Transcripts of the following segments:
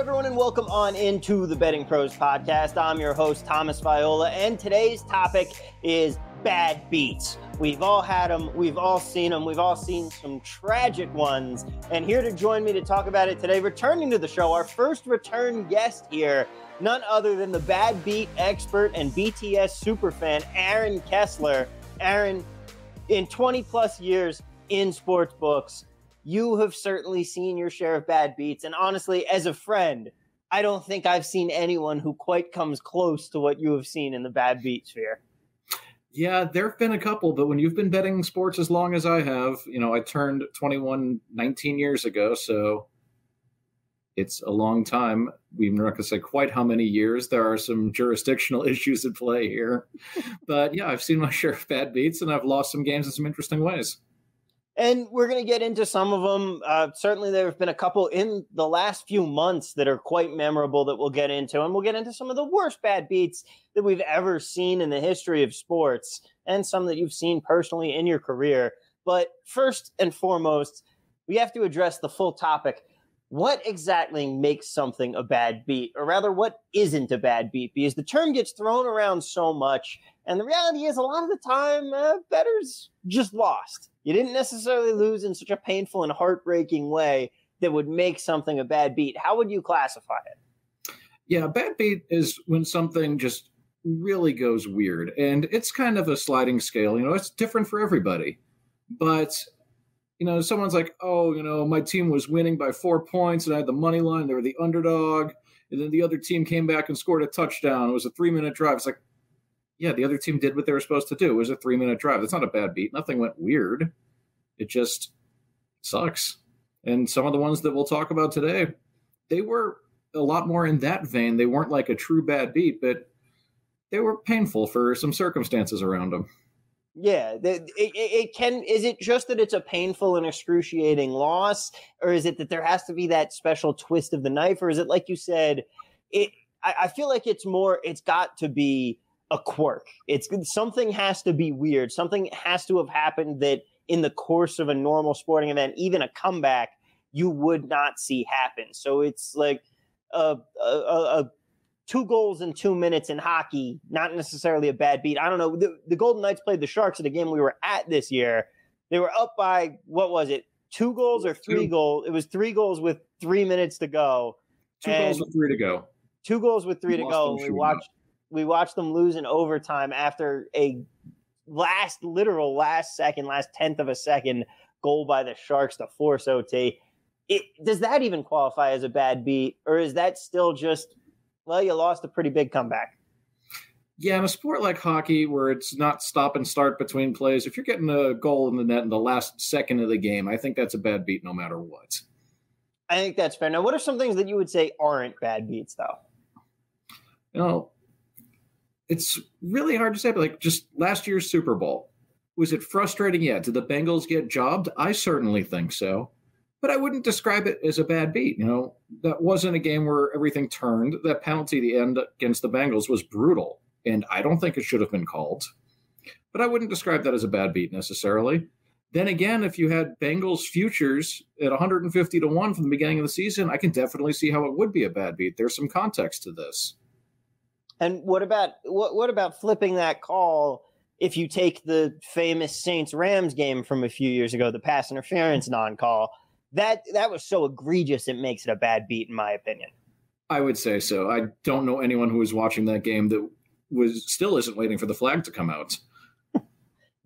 everyone, and welcome on into the Betting Pros podcast. I'm your host, Thomas Viola, and today's topic is bad beats. We've all had them. We've all seen them. We've all seen some tragic ones. And here to join me to talk about it today, returning to the show, our first return guest here, none other than the bad beat expert and BTS superfan, Aaron Kessler. Aaron, in 20 plus years in sports books, you have certainly seen your share of bad beats. And honestly, as a friend, I don't think I've seen anyone who quite comes close to what you have seen in the bad beat sphere. Yeah, there have been a couple, but when you've been betting sports as long as I have, you know, I turned 21 19 years ago, so it's a long time. We're not going to say quite how many years. There are some jurisdictional issues at play here. But yeah, I've seen my share of bad beats, and I've lost some games in some interesting ways. And we're going to get into some of them. Certainly there have been a couple in the last few months that are quite memorable that we'll get into. And we'll get into some of the worst bad beats that we've ever seen in the history of sports, and some that you've seen personally in your career. But first and foremost, we have to address the full topic. What exactly makes something a bad beat? Or rather, what isn't a bad beat? Because the term gets thrown around so much. And the reality is, a lot of the time, bettors just lost. You didn't necessarily lose in such a painful and heartbreaking way that would make something a bad beat. How would you classify it? Yeah, a bad beat is when something just really goes weird. And it's kind of a sliding scale. You know, it's different for everybody. But you know, someone's like, oh, you know, my team was winning by 4 points and I had the money line. They were the underdog. And then the other team came back and scored a touchdown. It was a 3-minute drive. It's like, yeah, the other team did what they were supposed to do. It was a 3-minute drive. That's not a bad beat. Nothing went weird. It just sucks. And some of the ones that we'll talk about today, they were a lot more in that vein. They weren't like a true bad beat, but they were painful for some circumstances around them. Yeah, it can. Is it just that it's a painful and excruciating loss, or is it that there has to be that special twist of the knife, or is it like you said? I feel like it's more. It's got to be a quirk. It's something has to be weird. Something has to have happened that, in the course of a normal sporting event, even a comeback, you would not see happen. So it's like a 2 goals in 2 minutes in hockey, not necessarily a bad beat. I don't know. The Golden Knights played the Sharks at a game we were at this year. They were up by, what was it, 2 goals or 3 goals? It was 3 goals with 3 minutes to go. 2 goals with 3 to go. 2 goals with 3 to go. We watched them lose in overtime after a last tenth of a second goal by the Sharks to force OT. Does that even qualify as a bad beat, or is that still just, well, you lost a pretty big comeback? Yeah, in a sport like hockey where it's not stop and start between plays, if you're getting a goal in the net in the last second of the game, I think that's a bad beat no matter what. I think that's fair. Now, what are some things that you would say aren't bad beats, though? You know, it's really hard to say, but like just last year's Super Bowl, was it frustrating? Yeah. Did the Bengals get jobbed? I certainly think so. But I wouldn't describe it as a bad beat. You know, that wasn't a game where everything turned. That penalty at the end against the Bengals was brutal, and I don't think it should have been called. But I wouldn't describe that as a bad beat necessarily. Then again, if you had Bengals futures at 150-1 from the beginning of the season, I can definitely see how it would be a bad beat. There's some context to this. And what about flipping that call? If you take the famous Saints-Rams game from a few years ago, the pass interference non-call, that was so egregious it makes it a bad beat, in my opinion. I would say so. I don't know anyone who was watching that game that still isn't waiting for the flag to come out.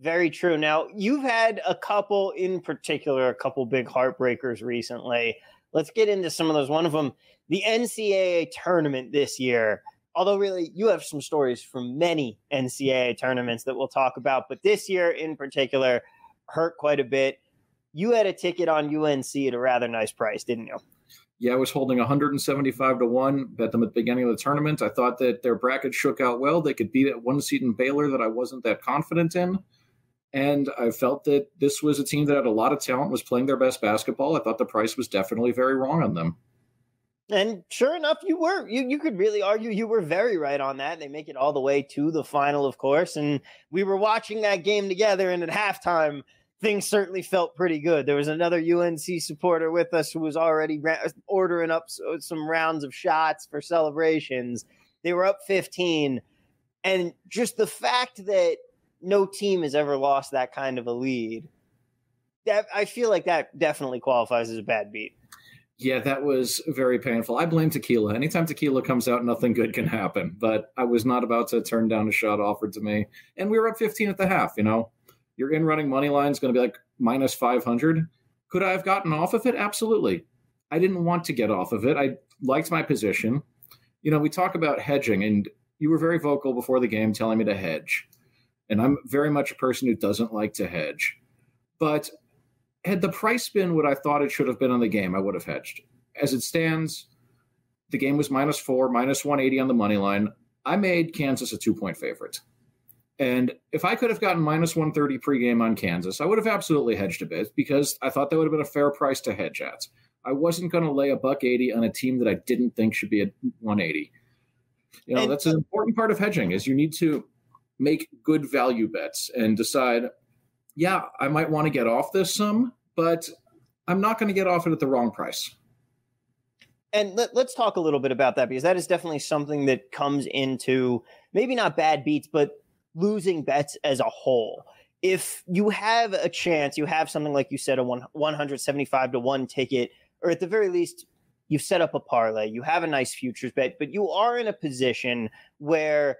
Very true. Now, you've had a couple in particular, a couple big heartbreakers recently. Let's get into some of those. One of them, the NCAA tournament this year. Although, really, you have some stories from many NCAA tournaments that we'll talk about, but this year in particular hurt quite a bit. You had a ticket on UNC at a rather nice price, didn't you? Yeah, I was holding 175-1, bet them at the beginning of the tournament. I thought that their bracket shook out well. They could beat at 1 seed in Baylor that I wasn't that confident in. And I felt that this was a team that had a lot of talent, was playing their best basketball. I thought the price was definitely very wrong on them. And sure enough, you were. You could really argue you were very right on that. They make it all the way to the final, of course. And we were watching that game together, and at halftime, things certainly felt pretty good. There was another UNC supporter with us who was already ordering up some rounds of shots for celebrations. They were up 15. And just the fact that no team has ever lost that kind of a lead, that I feel like that definitely qualifies as a bad beat. Yeah, that was very painful. I blame tequila. Anytime tequila comes out, nothing good can happen. But I was not about to turn down a shot offered to me. And we were up 15 at the half, you know. Your in-running money line is going to be like minus 500. Could I have gotten off of it? Absolutely. I didn't want to get off of it. I liked my position. You know, we talk about hedging, and you were very vocal before the game telling me to hedge. And I'm very much a person who doesn't like to hedge. But had the price been what I thought it should have been on the game, I would have hedged. As it stands, the game was minus four, minus 180 on the money line. I made Kansas a 2-point favorite. And if I could have gotten minus 130 pregame on Kansas, I would have absolutely hedged a bit because I thought that would have been a fair price to hedge at. I wasn't going to lay a $180 on a team that I didn't think should be at 180. You know, and that's an important part of hedging is you need to make good value bets and decide, yeah, I might want to get off this some, but I'm not going to get off it at the wrong price. And let's talk a little bit about that because that is definitely something that comes into maybe not bad beats, but losing bets as a whole. If you have a chance, you have something like you said, a 175 to 1 ticket, or at the very least, you've set up a parlay, you have a nice futures bet, but you are in a position where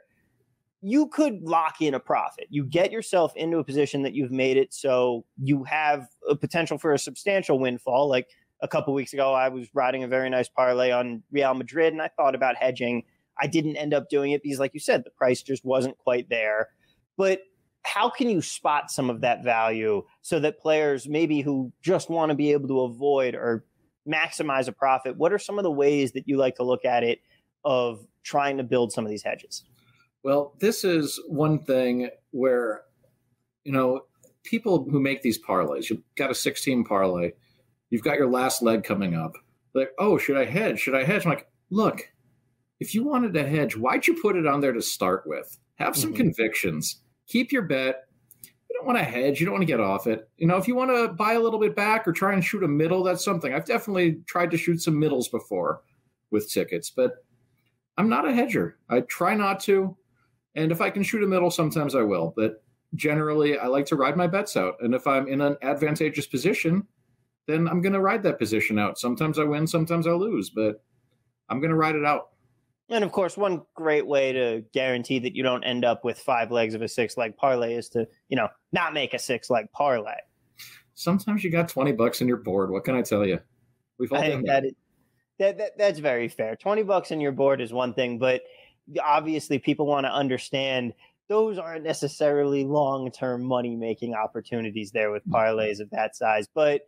you could lock in a profit. You get yourself into a position that you've made it so you have a potential for a substantial windfall. Like a couple of weeks ago, I was riding a very nice parlay on Real Madrid, and I thought about hedging. I didn't end up doing it because, like you said, the price just wasn't quite there. But how can you spot some of that value so that players maybe who just want to be able to avoid or maximize a profit, what are some of the ways that you like to look at it of trying to build some of these hedges? Well, this is one thing where, you know, people who make these parlays, you've got a 16 parlay, you've got your last leg coming up. They're like, oh, should I hedge? Should I hedge? I'm like, look, if you wanted to hedge, why'd you put it on there to start with? Have some convictions. Keep your bet. You don't want to hedge. You don't want to get off it. You know, if you want to buy a little bit back or try and shoot a middle, that's something. I've definitely tried to shoot some middles before with tickets, but I'm not a hedger. I try not to. And if I can shoot a middle, sometimes I will. But generally, I like to ride my bets out. And if I'm in an advantageous position, then I'm going to ride that position out. Sometimes I win, sometimes I lose, but I'm going to ride it out. And, of course, one great way to guarantee that you don't end up with 5 legs of a 6-leg parlay is to, you know, not make a 6-leg parlay. Sometimes you got $20 and you're bored. What can I tell you? We've all done that. That's very fair. $20 and you're bored is one thing, but obviously people want to understand those aren't necessarily long-term money-making opportunities there with parlays of that size. But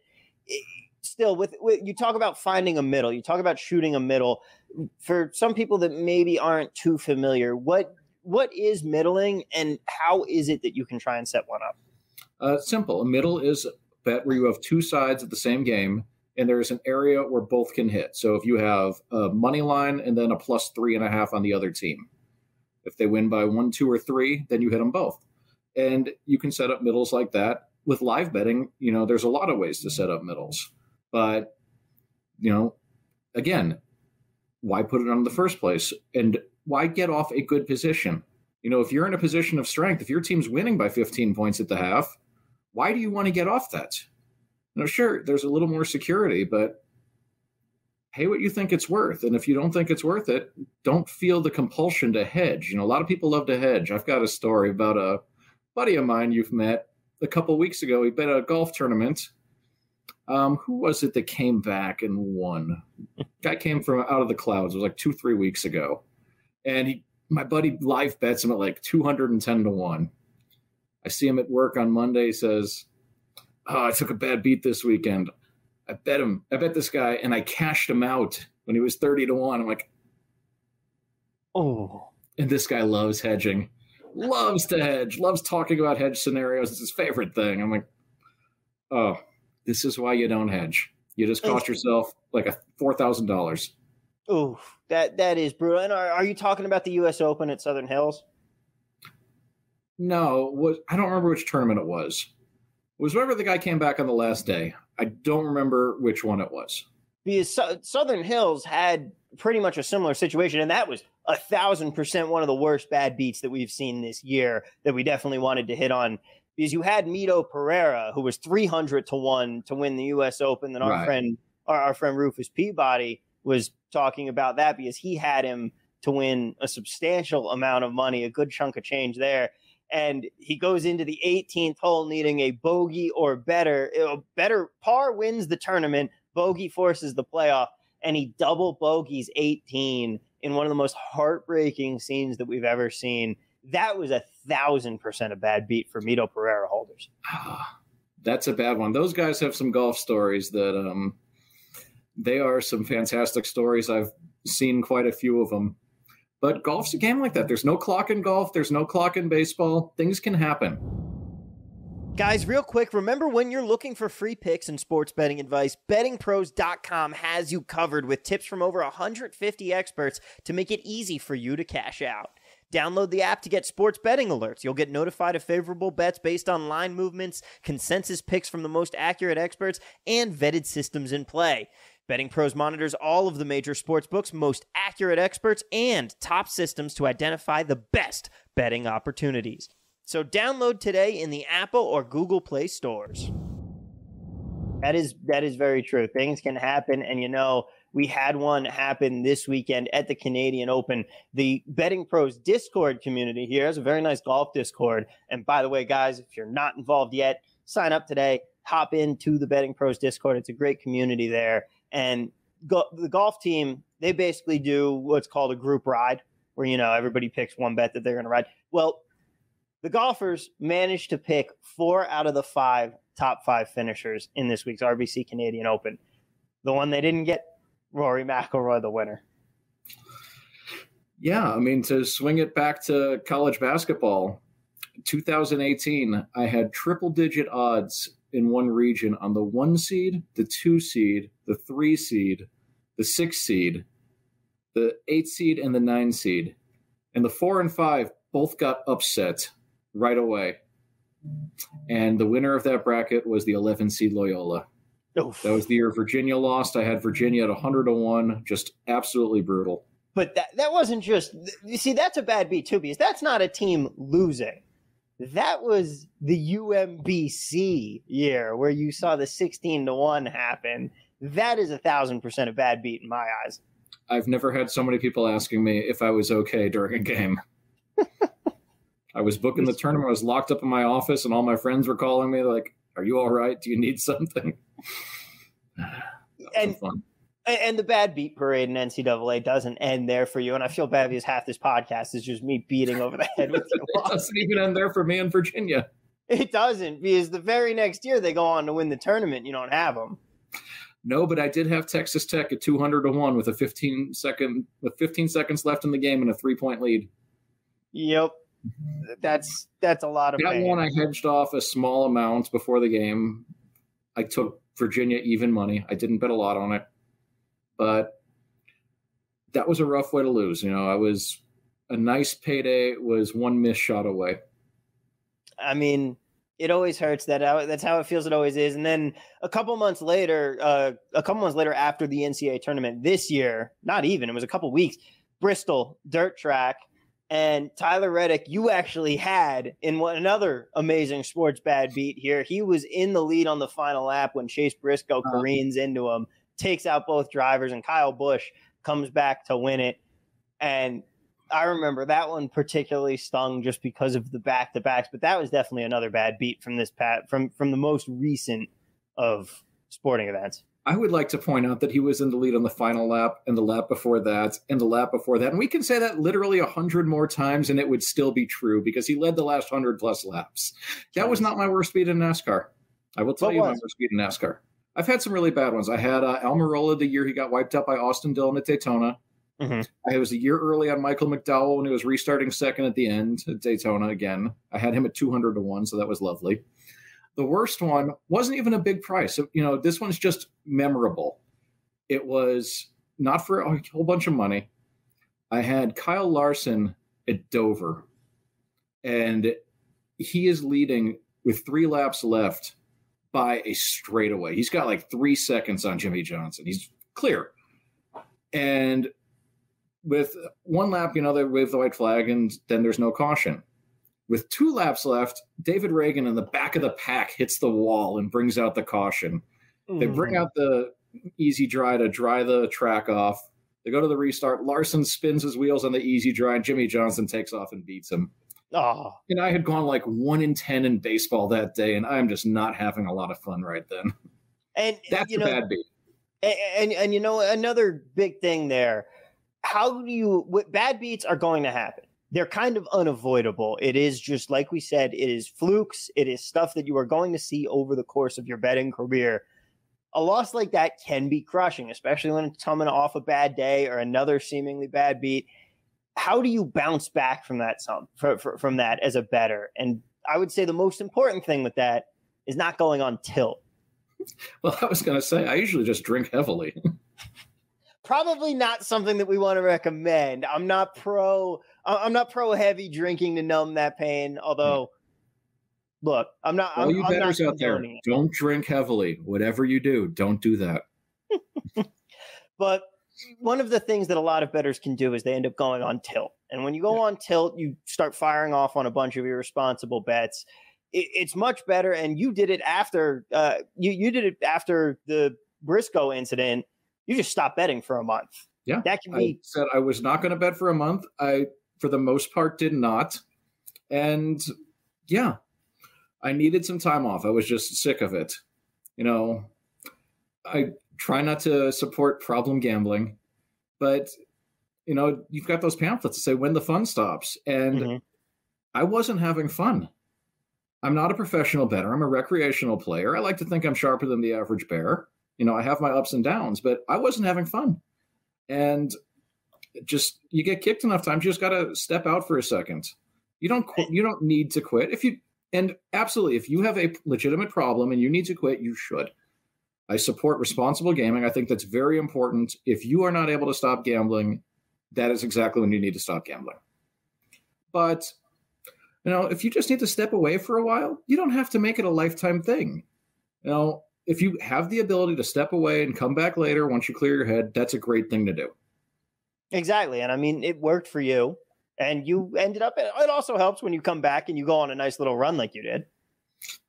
still, with you talk about finding a middle, you talk about shooting a middle. For some people that maybe aren't too familiar, what is middling and how is it that you can try and set one up? Simple. A middle is a bet where you have two sides of the same game and there's an area where both can hit. So if you have a money line and then a plus 3.5 on the other team, if they win by 1, 2, or 3, then you hit them both. And you can set up middles like that. With live betting, you know, there's a lot of ways to set up middles. But, you know, again, why put it on in the first place? And why get off a good position? You know, if you're in a position of strength, if your team's winning by 15 points at the half, why do you want to get off that? You know, sure, there's a little more security, but pay what you think it's worth. And if you don't think it's worth it, don't feel the compulsion to hedge. You know, a lot of people love to hedge. I've got a story about a buddy of mine you've met a couple weeks ago. He bet a golf tournament. Who was it that came back and won? Guy came from out of the clouds. It was like 2-3 weeks ago. And my buddy live bets him at like 210 to 1. I see him at work on Monday. He says, oh, I took a bad beat this weekend. I bet this guy, and I cashed him out when he was 30 to 1. I'm like, oh. And this guy loves hedging. Loves to hedge. Loves talking about hedge scenarios. It's his favorite thing. I'm like, oh. This is why you don't hedge. You just cost yourself like a $4,000. Ooh, that is brutal. And are you talking about the U.S. Open at Southern Hills? No, I don't remember which tournament it was. was whenever the guy came back on the last day. I don't remember which one it was. Because Southern Hills had pretty much a similar situation, and that was 1,000% one of the worst bad beats that we've seen this year that we definitely wanted to hit on. Because you had Mito Pereira, who was 300-1 to win the U.S. Open. Then our friend Rufus Peabody was talking about that because he had him to win a substantial amount of money, a good chunk of change there. And he goes into the 18th hole needing a bogey or better. A better par wins the tournament. Bogey forces the playoff. And he double bogeys 18 in one of the most heartbreaking scenes that we've ever seen. That was 1,000% a bad beat for Mito Pereira holders. Ah, that's a bad one. Those guys have some golf stories that they are some fantastic stories. I've seen quite a few of them. But golf's a game like that. There's no clock in golf. There's no clock in baseball. Things can happen. Guys, real quick, remember when you're looking for free picks and sports betting advice, bettingpros.com has you covered with tips from over 150 experts to make it easy for you to cash out. Download the app to get sports betting alerts. You'll get notified of favorable bets based on line movements, consensus picks from the most accurate experts, and vetted systems in play. Betting Pros monitors all of the major sportsbooks, most accurate experts, and top systems to identify the best betting opportunities. So download today in the Apple or Google Play stores. That is very true. Things can happen, and you know, we had one happen this weekend at the Canadian Open. The Betting Pros Discord community here has a very nice golf Discord. And by the way, guys, if you're not involved yet, sign up today. Hop into the Betting Pros Discord. It's a great community there. And the golf team, they basically do what's called a group ride where, you know, everybody picks one bet that they're going to ride. Well, the golfers managed to pick 4 out of the 5 top 5 finishers in this week's RBC Canadian Open. The one they didn't get, Rory McIlroy, the winner. Yeah, I mean, to swing it back to college basketball, 2018, I had triple-digit odds in one region on the 1 seed, the 2 seed, the 3 seed, the 6 seed, the 8 seed, and the 9 seed. And the 4 and 5 both got upset right away. And the winner of that bracket was the 11 seed Loyola. Oof. That was the year Virginia lost. I had Virginia at 100-1, just absolutely brutal. But that wasn't just – you see, that's a bad beat too, because that's not a team losing. That was the UMBC year where you saw the 16-1 happen. That is 1,000% a bad beat in my eyes. I've never had so many people asking me if I was okay during a game. I was booking the tournament. I was locked up in my office, and all my friends were calling me like, are you all right? Do you need something? And the bad beat parade in NCAA doesn't end there for you. And I feel bad because half this podcast is just me beating over the head with you. It doesn't even end there for me in Virginia. It doesn't, because the very next year they go on to win the tournament. You don't have them. No, but I did have Texas Tech at 200-1 with with 15 seconds left in the game and a 3-point lead. Yep. That's a lot of that pain. One I hedged off a small amount before the game. I took Virginia even money. I didn't bet a lot on it, but that was a rough way to lose. You know, I was a nice payday was one missed shot away. I mean, it always hurts. That's how it feels. It always is. And then a couple months later after the NCAA tournament this year, not even, it was a couple weeks, Bristol dirt track. And Tyler Reddick, you actually had in another amazing sports bad beat here. He was in the lead on the final lap when Chase Briscoe careens into him, takes out both drivers, and Kyle Busch comes back to win it. And I remember that one particularly stung just because of the back-to-backs, but that was definitely another bad beat from this from the most recent of sporting events. I would like to point out that he was in the lead on the final lap and the lap before that and the lap before that. And we can say that literally 100 more times and it would still be true because he led the last 100+ laps. That was not my worst beat in NASCAR. I will tell you my worst beat in NASCAR. I've had some really bad ones. I had Almirola the year he got wiped out by Austin Dillon at Daytona. Mm-hmm. I was a year early on Michael McDowell when he was restarting second at the end at Daytona again. I had him at 200-1, so that was lovely. The worst one wasn't even a big price. You know, this one's just memorable. It was not for a whole bunch of money. I had Kyle Larson at Dover, and he is leading with 3 laps left by a straightaway. He's got like 3 seconds on Jimmy Johnson. He's clear. And with one lap, you know, they wave the white flag, and then there's no caution. With 2 laps left, David Reagan in the back of the pack hits the wall and brings out the caution. Mm-hmm. They bring out the easy dry to dry the track off. They go to the restart. Larson spins his wheels on the easy dry, and Jimmy Johnson takes off and beats him. Oh. And I had gone like 1 in 10 in baseball that day, and I'm just not having a lot of fun right then. And that's a bad beat. And you know, another big thing there. How do you? Bad beats are going to happen. They're kind of unavoidable. It is just like we said. It is flukes. It is stuff that you are going to see over the course of your betting career. A loss like that can be crushing, especially when it's coming off a bad day or another seemingly bad beat. How do you bounce back from that from that as a bettor? And I would say the most important thing with that is not going on tilt. Well, I was going to say, I usually just drink heavily. Probably not something that we want to recommend. I'm not pro heavy drinking to numb that pain. Although, look, I'm not. All you bettors out there, don't drink heavily. Whatever you do, don't do that. But one of the things that a lot of bettors can do is they end up going on tilt. And when you go on tilt, you start firing off on a bunch of irresponsible bets. It's much better. And you did it after after the Briscoe incident. You just stopped betting for a month. Yeah, that can be. I said I was not going to bet for a month. I, for the most part, did not. And yeah, I needed some time off. I was just sick of it. You know, I try not to support problem gambling, but you know, you've got those pamphlets that say when the fun stops. And I wasn't having fun. I'm not a professional bettor. I'm a recreational player. I like to think I'm sharper than the average bear. You know, I have my ups and downs, but I wasn't having fun. And just, you get kicked enough times, you just got to step out for a second. You don't quit. You don't need to quit. If you have a legitimate problem and you need to quit, you should. I support responsible gaming. I think that's very important. If you are not able to stop gambling, that is exactly when you need to stop gambling. But, you know, if you just need to step away for a while, you don't have to make it a lifetime thing. You know, if you have the ability to step away and come back later once you clear your head, that's a great thing to do. Exactly. And I mean, it worked for you. And you ended up, it also helps when you come back and you go on a nice little run like you did.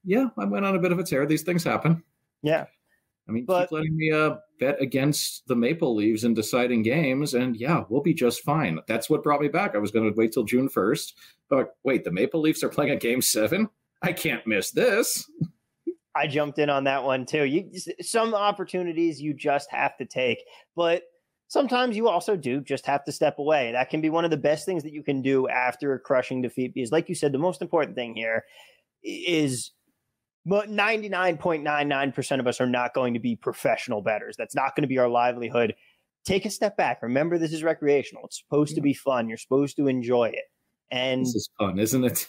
Yeah, I went on a bit of a tear. These things happen. Yeah. I mean, keep letting me bet against the Maple Leafs in deciding games, and yeah, we'll be just fine. That's what brought me back. I was going to wait till June 1st. But wait, the Maple Leafs are playing a Game 7? I can't miss this. I jumped in on that one too. Some opportunities you just have to take, but sometimes you also do just have to step away. That can be one of the best things that you can do after a crushing defeat, because like you said, the most important thing here is 99.99% of us are not going to be professional bettors. That's not going to be our livelihood. Take a step back. Remember, this is recreational. It's supposed to be fun. You're supposed to enjoy it. And this is fun, isn't it?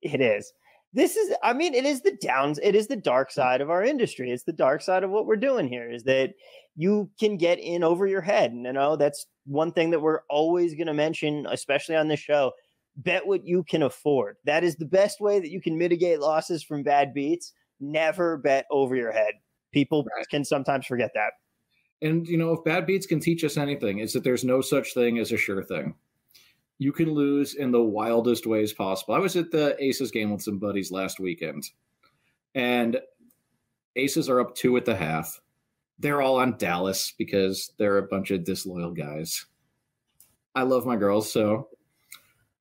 It is. This is, I mean, it is the downs. It is the dark side of our industry. It's the dark side of what we're doing here, is that you can get in over your head. And, you know, that's one thing that we're always going to mention, especially on this show. Bet what you can afford. That is the best way that you can mitigate losses from bad beats. Never bet over your head. People can sometimes forget that. And, you know, if bad beats can teach us anything, it's that there's no such thing as a sure thing. You can lose in the wildest ways possible. I was at the Aces game with some buddies last weekend, and Aces are up 2 at the half. They're all on Dallas because they're a bunch of disloyal guys. I love my girls, so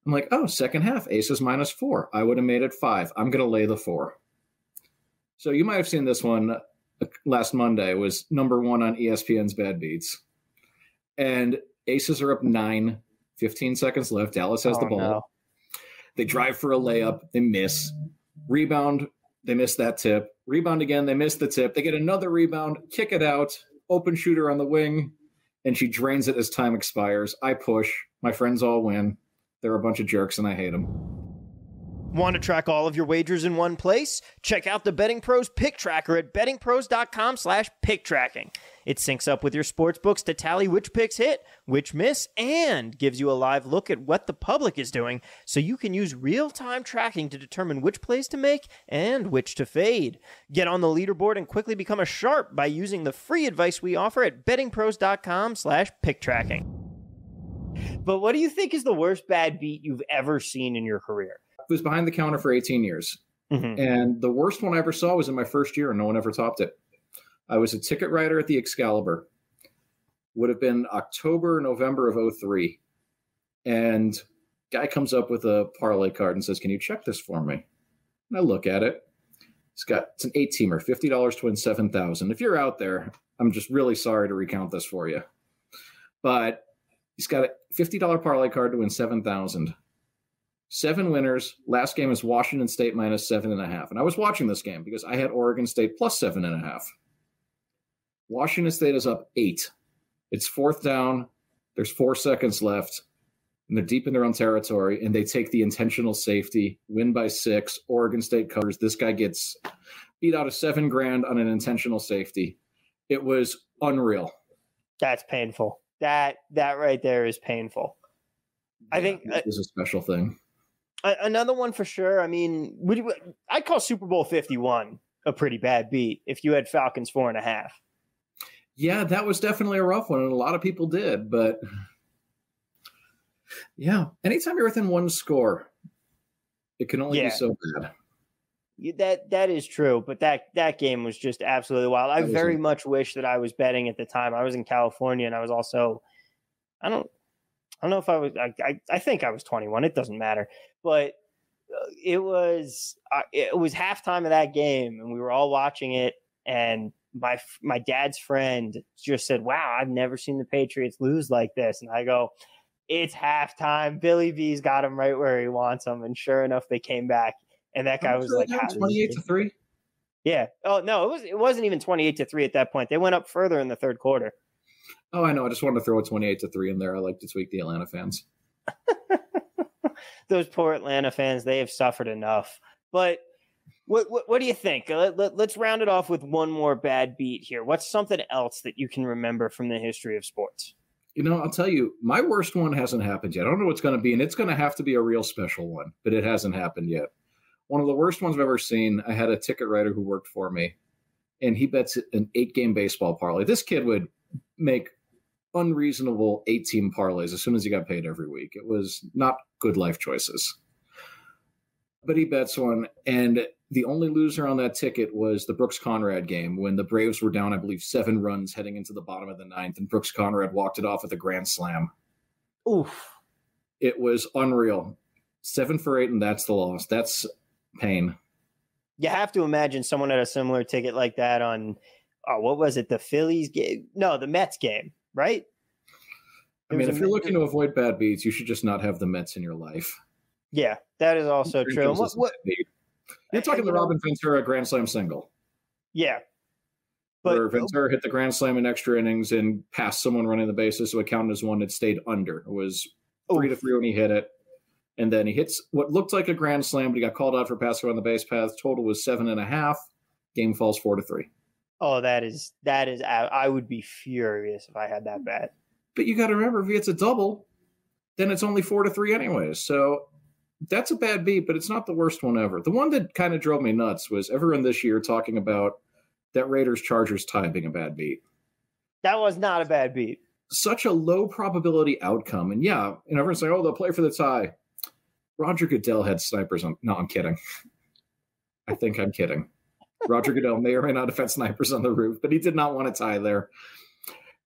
I'm like, oh, second half, Aces -4. I would have made it 5. I'm going to lay the 4. So you might have seen this one last Monday. It was #1 on ESPN's Bad Beats. And Aces are up 9. 15 seconds left. Dallas has the ball. No. They drive for a layup. They miss. Rebound. They miss that tip. Rebound again. They miss the tip. They get another rebound. Kick it out. Open shooter on the wing. And she drains it as time expires. I push. My friends all win. They're a bunch of jerks, and I hate them. Want to track all of your wagers in one place? Check out the Betting Pros Pick Tracker at bettingpros.com/picktracking. It syncs up with your sportsbooks to tally which picks hit, which miss, and gives you a live look at what the public is doing, so you can use real-time tracking to determine which plays to make and which to fade. Get on the leaderboard and quickly become a sharp by using the free advice we offer at bettingpros.com/picktracking. But what do you think is the worst bad beat you've ever seen in your career? I was behind the counter for 18 years. Mm-hmm. And the worst one I ever saw was in my first year, and no one ever topped it. I was a ticket writer at the Excalibur. Would have been October, November of 03. And guy comes up with a parlay card and says, "Can you check this for me?" And I look at it. It's an 8-teamer, $50 to win $7,000. If you're out there, I'm just really sorry to recount this for you. But he's got a $50 parlay card to win $7,000. 7 winners. Last game is Washington State minus 7.5. And I was watching this game because I had Oregon State plus 7.5. Washington State is up 8. It's 4th down. There's 4 seconds left. And they're deep in their own territory. And they take the intentional safety, win by 6. Oregon State covers. This guy gets beat out of $7,000 on an intentional safety. It was unreal. That's painful. That right there is painful. Yeah, I think this is a special thing. Another one for sure. I mean, I'd call Super Bowl 51 a pretty bad beat if you had Falcons 4.5. Yeah, that was definitely a rough one, and a lot of people did. But yeah, anytime you're within one score, it can only be so bad. That is true, but that game was just absolutely wild. I very much wish that I was betting at the time. I was in California, and I was also, I don't know if I was. I think I was 21. It doesn't matter, but it was halftime of that game, and we were all watching it. And my dad's friend just said, "Wow, I've never seen the Patriots lose like this." And I go, "It's halftime. Billy B's got him right where he wants him." And sure enough, they came back. And that guy was like, 28-3. Yeah. Oh no, it wasn't even 28-3 at that point. They went up further in the third quarter. Oh, I know. I just wanted to throw a 28-3 in there. I like to tweak the Atlanta fans. Those poor Atlanta fans, they have suffered enough. But what do you think? Let's round it off with one more bad beat here. What's something else that you can remember from the history of sports? You know, I'll tell you, my worst one hasn't happened yet. I don't know what's going to be, and it's going to have to be a real special one, but it hasn't happened yet. One of the worst ones I've ever seen, I had a ticket writer who worked for me, and he bets an 8-game baseball parlay. This kid would make unreasonable 8-team parlays as soon as he got paid every week. It was not good life choices. But he bets one, and the only loser on that ticket was the Brooks Conrad game when the Braves were down, I believe, 7 runs heading into the bottom of the 9th, and Brooks Conrad walked it off with a grand slam. Oof. It was unreal. 7 for 8, and that's the loss. That's pain. You have to imagine someone had a similar ticket like that on what was it, the Phillies game? No, the Mets game, right? I mean, if you're looking to avoid bad beats, you should just not have the Mets in your life. Yeah, that is also true. What you're talking the Robin Ventura grand slam single. Yeah. Where Ventura hit the grand slam in extra innings and passed someone running the bases, so it counted as one that stayed under. It was 3-3 when he hit it. And then he hits what looked like a grand slam, but he got called out for passing on the base path. Total was 7.5. Game falls 4-3. Oh, that is. I would be furious if I had that bet. But you got to remember, if it's a double, then it's only 4-3 anyways. So that's a bad beat, but it's not the worst one ever. The one that kind of drove me nuts was everyone this year talking about that Raiders-Chargers tie being a bad beat. That was not a bad beat. Such a low probability outcome, and yeah, and everyone's like, "Oh, they'll play for the tie." Roger Goodell had snipers on. No, I'm kidding. I think I'm kidding. Roger Goodell may or may not have had snipers on the roof, but he did not want to tie there.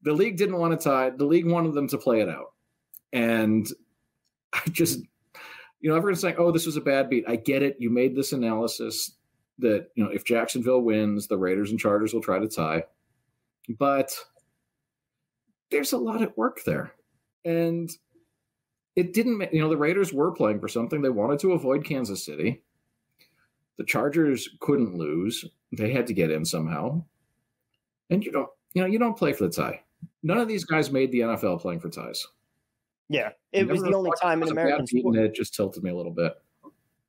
The league didn't want to tie. The league wanted them to play it out. And I just, everyone's saying, "Oh, this was a bad beat." I get it. You made this analysis that, if Jacksonville wins, the Raiders and Chargers will try to tie. But there's a lot at work there. And it didn't, the Raiders were playing for something. They wanted to avoid Kansas City. The Chargers couldn't lose. They had to get in somehow. And you don't play for the tie. None of these guys made the NFL playing for ties. Yeah. It was the only time in American sport. It just tilted me a little bit.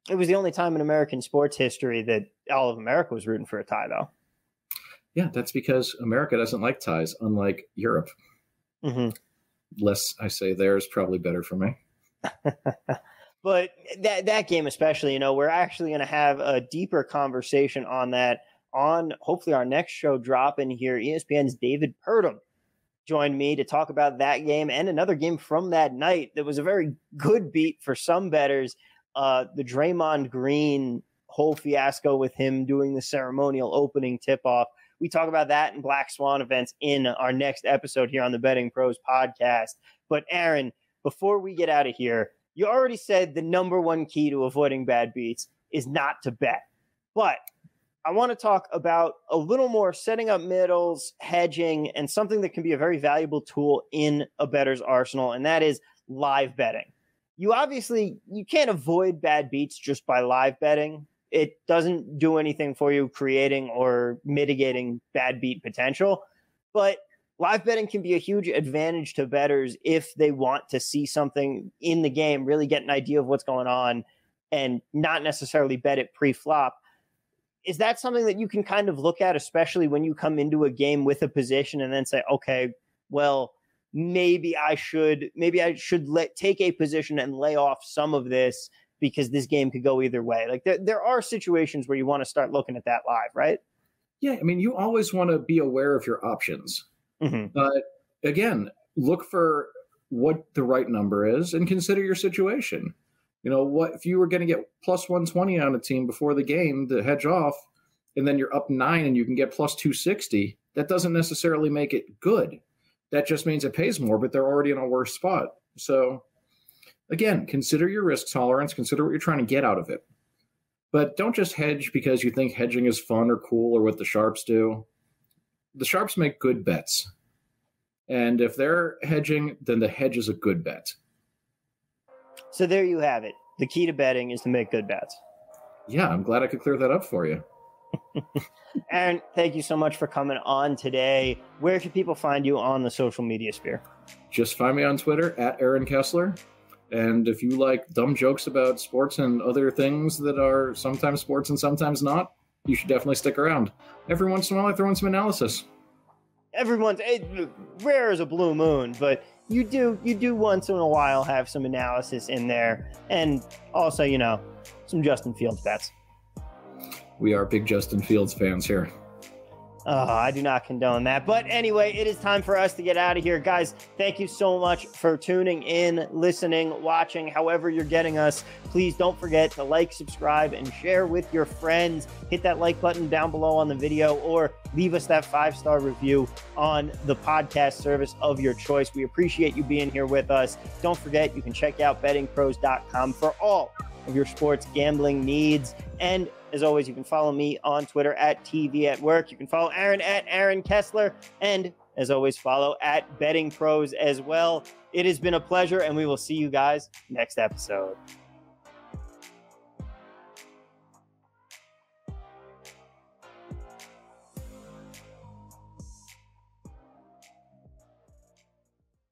It was the only time in American sports history that all of America was rooting for a tie, though. Yeah, that's because America doesn't like ties, unlike Europe. Mm-hmm. Less I say there is probably better for me. But that game especially, you know, we're actually going to have a deeper conversation on that on hopefully our next show drop in here. ESPN's David Purdom joined me to talk about that game and another game from that night that was a very good beat for some bettors. The Draymond Green whole fiasco with him doing the ceremonial opening tip-off. We talk about that and Black Swan events in our next episode here on the Betting Pros podcast. But Aaron, before we get out of here, you already said the number one key to avoiding bad beats is not to bet. But I want to talk about a little more setting up middles, hedging, and something that can be a very valuable tool in a bettor's arsenal, and that is live betting. You can't avoid bad beats just by live betting. It doesn't do anything for you creating or mitigating bad beat potential. But live betting can be a huge advantage to bettors if they want to see something in the game, really get an idea of what's going on and not necessarily bet it pre-flop. Is that something that you can kind of look at, especially when you come into a game with a position and then say, okay, well, maybe I should take a position and lay off some of this because this game could go either way. Like there are situations where you want to start looking at that live, right? Yeah. I mean, you always want to be aware of your options, mm-hmm. but again, look for what the right number is and consider your situation. You know what, if you were going to get plus 120 on a team before the game to hedge off, and then you're up 9 and you can get plus 260, that doesn't necessarily make it good. That just means it pays more, but they're already in a worse spot. So, again, consider your risk tolerance. Consider what you're trying to get out of it. But don't just hedge because you think hedging is fun or cool or what the sharps do. The sharps make good bets. And if they're hedging, then the hedge is a good bet. So there you have it. The key to betting is to make good bets. Yeah, I'm glad I could clear that up for you. Aaron, thank you so much for coming on today. Where can people find you on the social media sphere? Just find me on Twitter at Aaron Kessler. And if you like dumb jokes about sports and other things that are sometimes sports and sometimes not, you should definitely stick around. Every once in a while, I throw in some analysis. Rare as a blue moon, but you do once in a while have some analysis in there. And also, you know, some Justin Fields bets. We are big Justin Fields fans here. I do not condone that. But anyway, it is time for us to get out of here. Guys, thank you so much for tuning in, listening, watching, however you're getting us. Please don't forget to like, subscribe, and share with your friends. Hit that like button down below on the video or leave us that 5-star review on the podcast service of your choice. We appreciate you being here with us. Don't forget, you can check out bettingpros.com for all of your sports gambling needs. And as always, you can follow me on Twitter at TV at Work. You can follow Aaron at Aaron Kessler. And as always, follow at Betting Pros as well. It has been a pleasure, and we will see you guys next episode.